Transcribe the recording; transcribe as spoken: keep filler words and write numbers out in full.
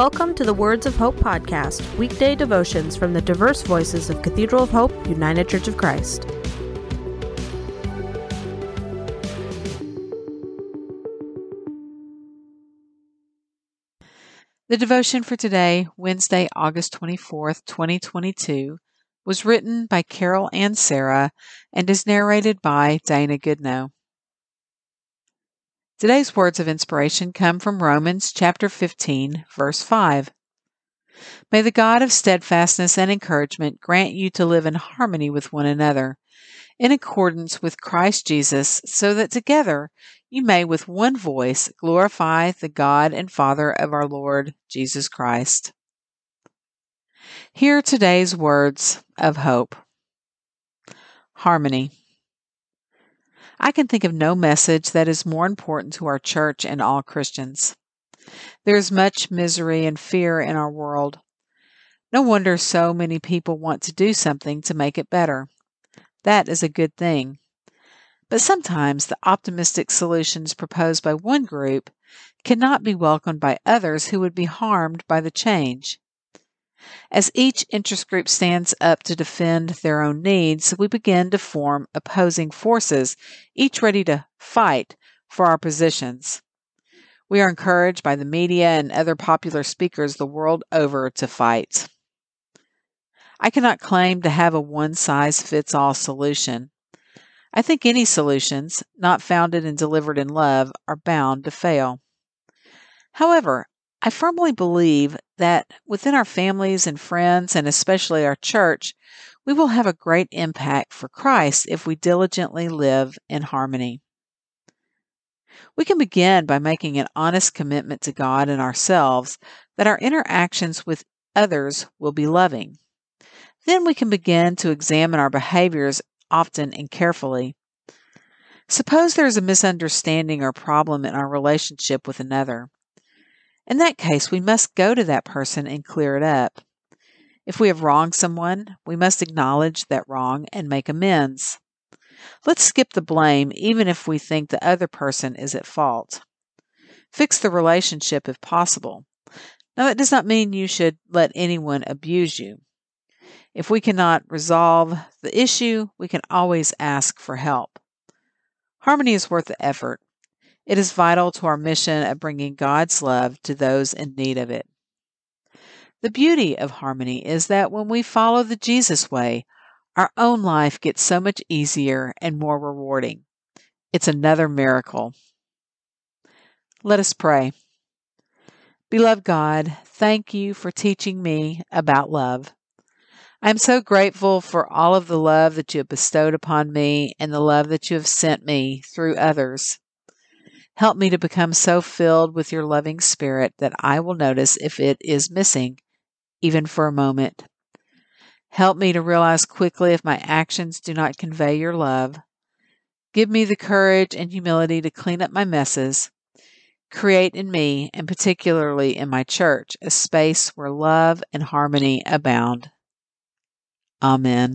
Welcome to the Words of Hope podcast, weekday devotions from the diverse voices of Cathedral of Hope, United Church of Christ. The devotion for today, Wednesday, August twenty-fourth, twenty twenty-two, was written by Carol Ann Sarah and is narrated by Dana Goodneau. Today's words of inspiration come from Romans chapter fifteen, verse five. May the God of steadfastness and encouragement grant you to live in harmony with one another, in accordance with Christ Jesus, so that together you may with one voice glorify the God and Father of our Lord Jesus Christ. Hear today's words of hope. Harmony. I can think of no message that is more important to our church and all Christians. There is much misery and fear in our world. No wonder so many people want to do something to make it better. That is a good thing. But sometimes the optimistic solutions proposed by one group cannot be welcomed by others who would be harmed by the change. As each interest group stands up to defend their own needs, we begin to form opposing forces, each ready to fight for our positions. We are encouraged by the media and other popular speakers the world over to fight. I cannot claim to have a one-size-fits-all solution. I think any solutions, not founded and delivered in love, are bound to fail. However, I firmly believe that within our families and friends, and especially our church, we will have a great impact for Christ if we diligently live in harmony. We can begin by making an honest commitment to God and ourselves that our interactions with others will be loving. Then we can begin to examine our behaviors often and carefully. Suppose there is a misunderstanding or problem in our relationship with another. In that case, we must go to that person and clear it up. If we have wronged someone, we must acknowledge that wrong and make amends. Let's skip the blame even if we think the other person is at fault. Fix the relationship if possible. Now, that does not mean you should let anyone abuse you. If we cannot resolve the issue, we can always ask for help. Harmony is worth the effort. It is vital to our mission of bringing God's love to those in need of it. The beauty of harmony is that when we follow the Jesus way, our own life gets so much easier and more rewarding. It's another miracle. Let us pray. Beloved God, thank you for teaching me about love. I am so grateful for all of the love that you have bestowed upon me and the love that you have sent me through others. Help me to become so filled with your loving spirit that I will notice if it is missing, even for a moment. Help me to realize quickly if my actions do not convey your love. Give me the courage and humility to clean up my messes. Create in me, and particularly in my church, a space where love and harmony abound. Amen.